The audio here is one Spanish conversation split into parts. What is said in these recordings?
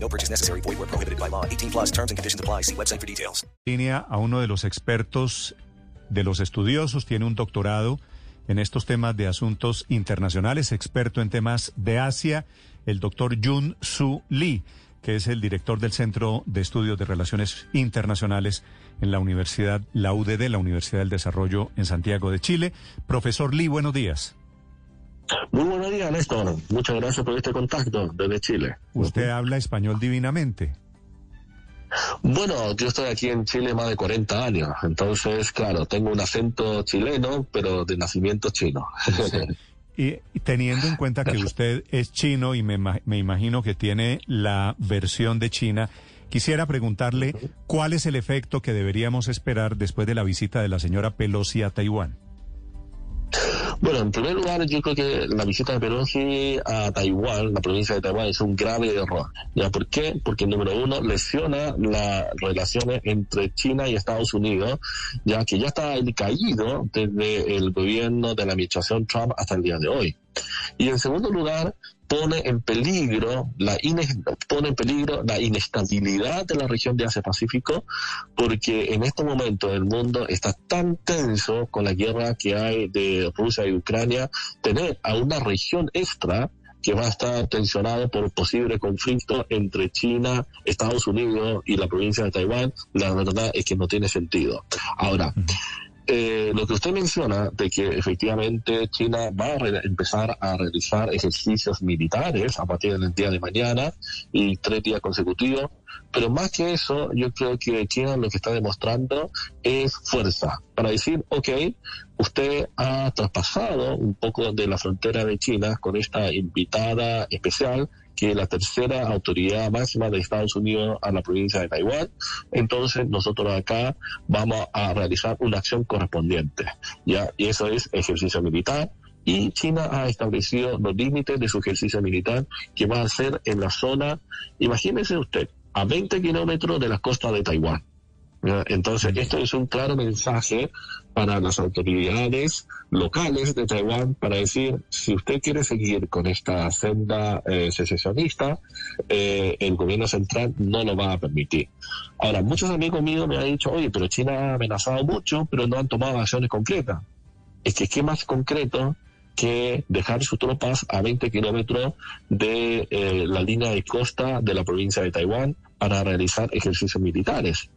No purchase necessary. Void where prohibited by law. 18 plus terms and conditions apply. See website for details. Línea a uno de los expertos, de los estudiosos, tiene un doctorado en estos temas de asuntos internacionales, experto en temas de Asia, el doctor Yun Su Lee, que es el director del Centro de Estudios de Relaciones Internacionales en la Universidad, la UDD, la Universidad del Desarrollo en Santiago de Chile. Profesor Lee, buenos días. Muy buenos días, Néstor. Muchas gracias por este contacto desde Chile. ¿Usted habla español divinamente? Bueno, yo estoy aquí en Chile más de 40 años, entonces, claro, tengo un acento chileno, pero de nacimiento chino. Sí. Y teniendo en cuenta que usted es chino y me imagino que tiene la versión de China, quisiera preguntarle cuál es el efecto que deberíamos esperar después de la visita de la señora Pelosi a Taiwán. Bueno, en primer lugar, yo creo que la visita de Pelosi a Taiwán, la provincia de Taiwán, es un grave error. ¿Ya? ¿Por qué? Porque, número uno, lesiona las relaciones entre China y Estados Unidos, ya que ya está caído desde el gobierno de la administración Trump hasta el día de hoy. Y en segundo lugar, pone en peligro la inestabilidad de la región de Asia-Pacífico, porque en este momento el mundo está tan tenso con la guerra que hay de Rusia y Ucrania. Tener a una región extra que va a estar tensionada por posible conflicto entre China, Estados Unidos y la provincia de Taiwán, la verdad es que no tiene sentido. Ahora, lo que usted menciona de que efectivamente China va a empezar a realizar ejercicios militares a partir del día de mañana y 3 días consecutivos, pero más que eso, yo creo que China lo que está demostrando es fuerza para decir, okay, usted ha traspasado un poco de la frontera de China con esta invitada especial, que es la tercera autoridad máxima de Estados Unidos a la provincia de Taiwán. Entonces nosotros acá vamos a realizar una acción correspondiente, ¿ya? Y eso es ejercicio militar. Y China ha establecido los límites de su ejercicio militar, que va a ser en la zona, imagínese usted, a 20 kilómetros de la costa de Taiwán. Entonces, esto es un claro mensaje para las autoridades locales de Taiwán para decir, si usted quiere seguir con esta senda secesionista, el gobierno central no lo va a permitir. Ahora, muchos amigos míos me han dicho, oye, pero China ha amenazado mucho, pero no han tomado acciones concretas. Es que, ¿qué más concreto que dejar sus tropas a 20 kilómetros de la línea de costa de la provincia de Taiwán para realizar ejercicios militares,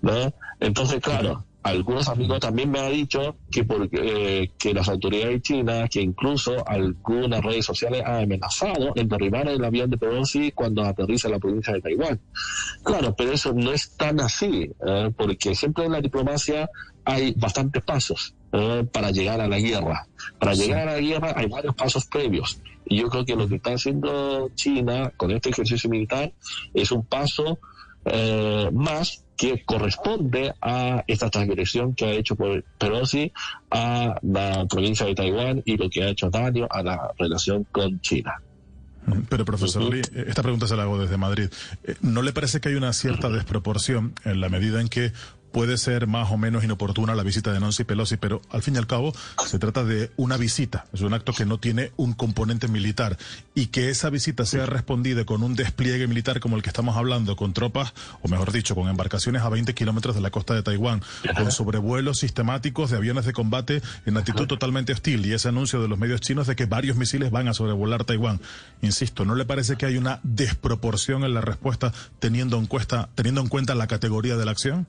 ¿no? Entonces, claro, algunos amigos también me han dicho que que las autoridades chinas, que incluso algunas redes sociales han amenazado en derribar el avión de Pelosi cuando aterriza en la provincia de Taiwán. Claro, pero eso no es tan así, porque siempre en la diplomacia hay bastantes pasos para llegar a la guerra. Para llegar a la guerra hay varios pasos previos. Y yo creo que lo que está haciendo China con este ejercicio militar es un paso más que corresponde a esta transgresión que ha hecho Pelosi a la provincia de Taiwán y lo que ha hecho daño a la relación con China. Pero, profesor Lee, esta pregunta se la hago desde Madrid. ¿No le parece que hay una cierta desproporción en la medida en que puede ser más o menos inoportuna la visita de Nancy Pelosi, pero al fin y al cabo se trata de una visita, es un acto que no tiene un componente militar, y que esa visita sea respondida con un despliegue militar como el que estamos hablando, con tropas, o mejor dicho, con embarcaciones a 20 kilómetros de la costa de Taiwán, con sobrevuelos sistemáticos de aviones de combate en actitud totalmente hostil, y ese anuncio de los medios chinos de que varios misiles van a sobrevolar Taiwán? Insisto, ¿no le parece que hay una desproporción en la respuesta teniendo en cuenta la categoría de la acción?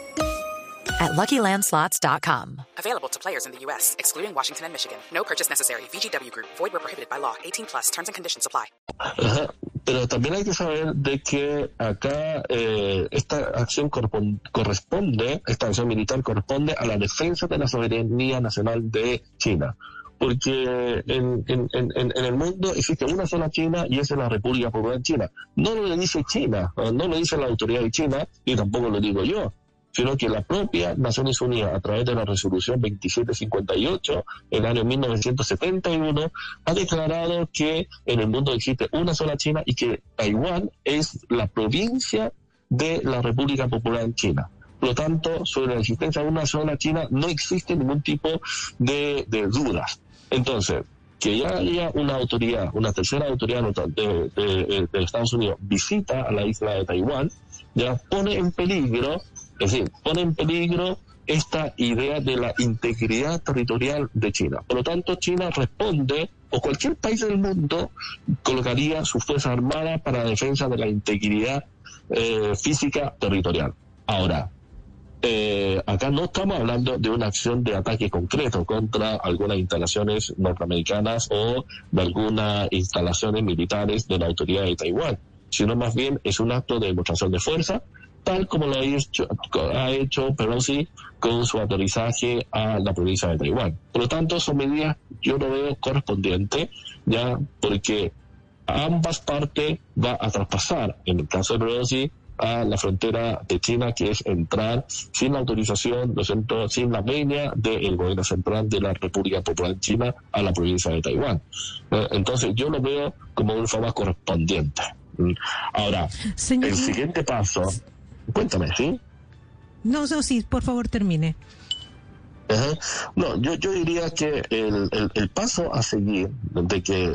at LuckyLandSlots.com. Available to players in the U.S., excluding Washington and Michigan. No purchase necessary. VGW Group. Void where prohibited by law. 18+. Terms and conditions apply. Ajá. Pero también hay que saber de que acá esta acción corresponde, esta acción militar corresponde a la defensa de la soberanía nacional de China. Porque en el mundo existe una sola China y esa es la República Popular de China. No lo dice China, no lo dice la autoridad de China y tampoco lo digo yo, sino que la propia Naciones Unidas, a través de la resolución 2758 del año 1971, ha declarado que en el mundo existe una sola China y que Taiwán es la provincia de la República Popular de China. Por lo tanto, sobre la existencia de una sola China no existe ningún tipo de dudas. Entonces, que ya haya una autoridad, una tercera autoridad de Estados Unidos visita a la isla de Taiwán, ya pone en peligro, es decir, pone en peligro esta idea de la integridad territorial de China. Por lo tanto, China responde, o cualquier país del mundo colocaría sus fuerzas armadas para la defensa de la integridad física territorial. Ahora, acá no estamos hablando de una acción de ataque concreto contra algunas instalaciones norteamericanas o de algunas instalaciones militares de la autoridad de Taiwán, sino más bien es un acto de demostración de fuerza, tal como lo ha hecho Pelosi con su aterrizaje a la provincia de Taiwán. Por lo tanto, son medidas, yo lo veo correspondiente, ya porque a ambas partes va a traspasar, en el caso de Pelosi, a la frontera de China, que es entrar sin la autorización, sin la venia del gobierno central de la República Popular China a la provincia de Taiwán. Entonces yo lo veo como una forma correspondiente. Ahora, señor, el siguiente paso, cuéntame, ¿sí? No, sí, por favor termine. No, yo diría que el paso a seguir,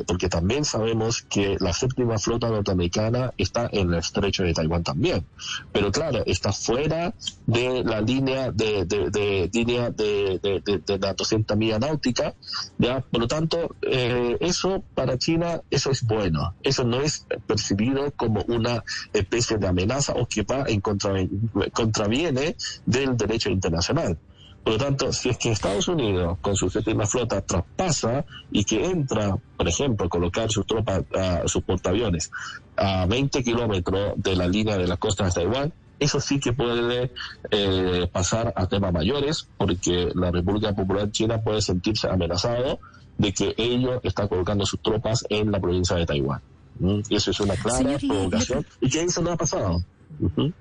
porque también sabemos que la séptima flota norteamericana está en el estrecho de Taiwán también, pero claro, está fuera de la línea de la 200 millas náutica, ya. Por lo tanto, eso para China, eso es bueno, eso no es percibido como una especie de amenaza o que va en contraviene del derecho internacional. Por lo tanto, si es que Estados Unidos, con su séptima flota, traspasa y que entra, por ejemplo, colocar sus tropas, sus portaaviones, a 20 kilómetros de la línea de la costa de Taiwán, eso sí que puede pasar a temas mayores, porque la República Popular China puede sentirse amenazado de que ellos están colocando sus tropas en la provincia de Taiwán. Y eso es una clara provocación. ¿Y qué eso no ha pasado? Uh-huh.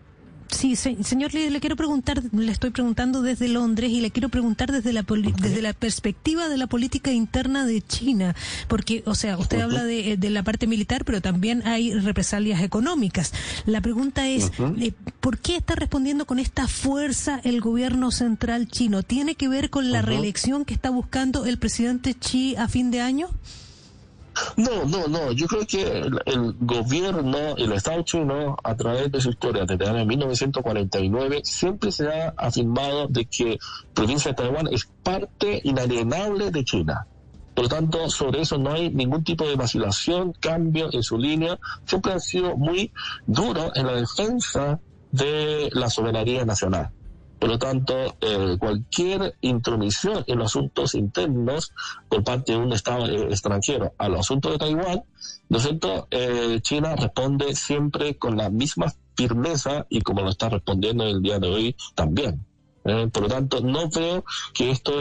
Sí, señor Lee, le estoy preguntando desde Londres y le quiero preguntar desde la perspectiva de la política interna de China, porque, o sea, usted habla de la parte militar, pero también hay represalias económicas. La pregunta es, ¿por qué está respondiendo con esta fuerza el gobierno central chino? ¿Tiene que ver con la reelección que está buscando el presidente Xi a fin de año? No, yo creo que el gobierno, el Estado chino, a través de su historia desde el año 1949, siempre se ha afirmado de que provincia de Taiwán es parte inalienable de China. Por lo tanto, sobre eso no hay ningún tipo de vacilación, cambio en su línea. Siempre han sido muy duros en la defensa de la soberanía nacional. Por lo tanto, cualquier intromisión en los asuntos internos por parte de un Estado extranjero a los asuntos de Taiwán, ¿no es cierto? China responde siempre con la misma firmeza y como lo está respondiendo el día de hoy también. Por lo tanto, no creo que esto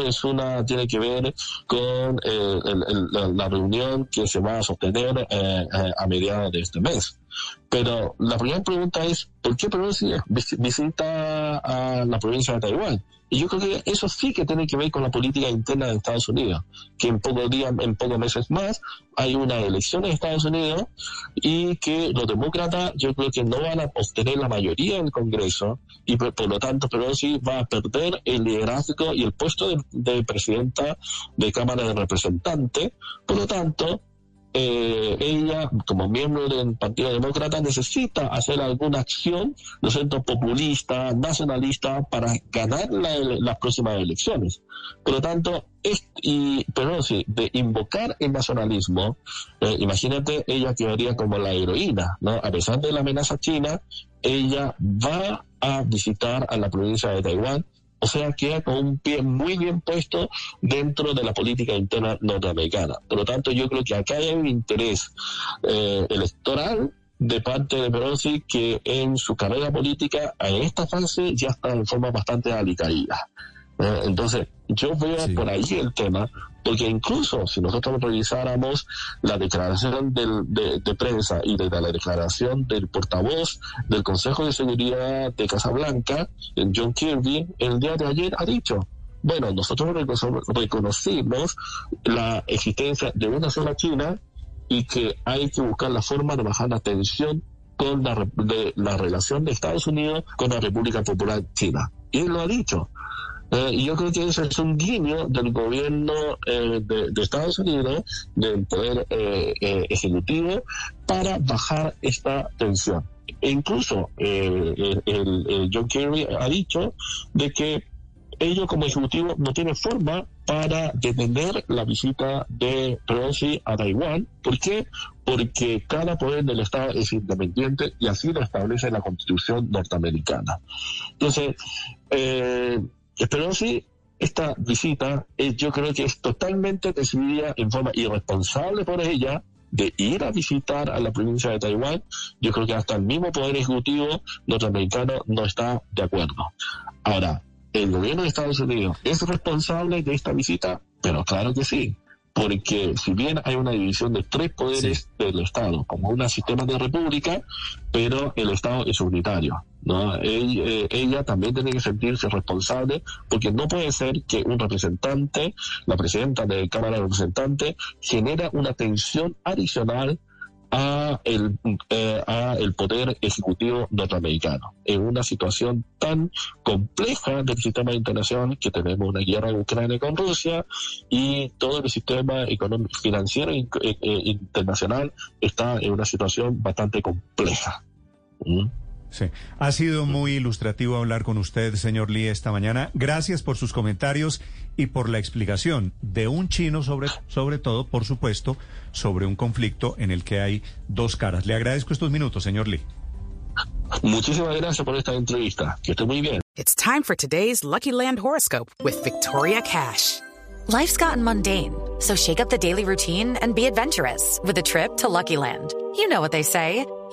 tiene que ver con la reunión que se va a sostener a mediados de este mes. Pero la primera pregunta es, ¿por qué Pelosi visita a la provincia de Taiwán? Y yo creo que eso sí que tiene que ver con la política interna de Estados Unidos, que en pocos meses más, hay una elección en Estados Unidos y que los demócratas yo creo que no van a obtener la mayoría en el Congreso y por lo tanto Pelosi va a perder el liderazgo y el puesto de presidenta de Cámara de Representantes. Por lo tanto, ella, como miembro del Partido Demócrata, necesita hacer alguna acción, ¿no es cierto?, populista, nacionalista, para ganar las próximas elecciones. Por lo tanto, Pelosi, de invocar el nacionalismo, imagínate, ella quedaría como la heroína, ¿no? A pesar de la amenaza china, ella va a visitar a la provincia de Taiwán, O sea, queda con un pie muy bien puesto dentro de la política interna norteamericana. Por lo tanto, yo creo que acá hay un interés electoral de parte de Pelosi, que en su carrera política, en esta fase, ya está en forma bastante alicaída. Entonces, yo veo por ahí el tema, porque incluso si nosotros revisáramos la declaración de prensa y de la declaración del portavoz del Consejo de Seguridad de Casablanca, John Kirby, el día de ayer ha dicho: bueno, nosotros reconocimos la existencia de una sola China y que hay que buscar la forma de bajar la tensión con la relación de Estados Unidos con la República Popular China. Y él lo ha dicho. Y yo creo que eso es un guiño del gobierno de Estados Unidos, del poder ejecutivo, para bajar esta tensión. E incluso el John Kerry ha dicho de que ellos como ejecutivo no tienen forma para detener la visita de Pelosi a Taiwán. ¿Por qué? Porque cada poder del Estado es independiente y así lo establece la Constitución norteamericana. Entonces, Pelosi, esta visita yo creo que es totalmente decidida en forma irresponsable por ella de ir a visitar a la provincia de Taiwán. Yo creo que hasta el mismo poder ejecutivo norteamericano no está de acuerdo. Ahora, el gobierno de Estados Unidos es responsable de esta visita, pero claro que sí, porque si bien hay una división de tres poderes del Estado, como un sistema de república, pero el Estado es unitario, ¿no? Ella también tiene que sentirse responsable, porque no puede ser que un representante, la presidenta de la Cámara de Representantes, genera una tensión adicional a el poder ejecutivo norteamericano en una situación tan compleja del sistema internacional, que tenemos una guerra en Ucrania con Rusia y todo el sistema económico financiero internacional está en una situación bastante compleja. Sí. Ha sido muy ilustrativo hablar con usted, señor Lee, esta mañana. Gracias por sus comentarios y por la explicación de un chino, sobre todo, por supuesto, sobre un conflicto en el que hay dos caras. Le agradezco estos minutos, señor Lee. Muchísimas gracias por esta entrevista. Que esté muy bien. It's time for today's Lucky Land horoscope with Victoria Cash. Life's gotten mundane, so shake up the daily routine and be adventurous with a trip to Lucky Land. You know what they say,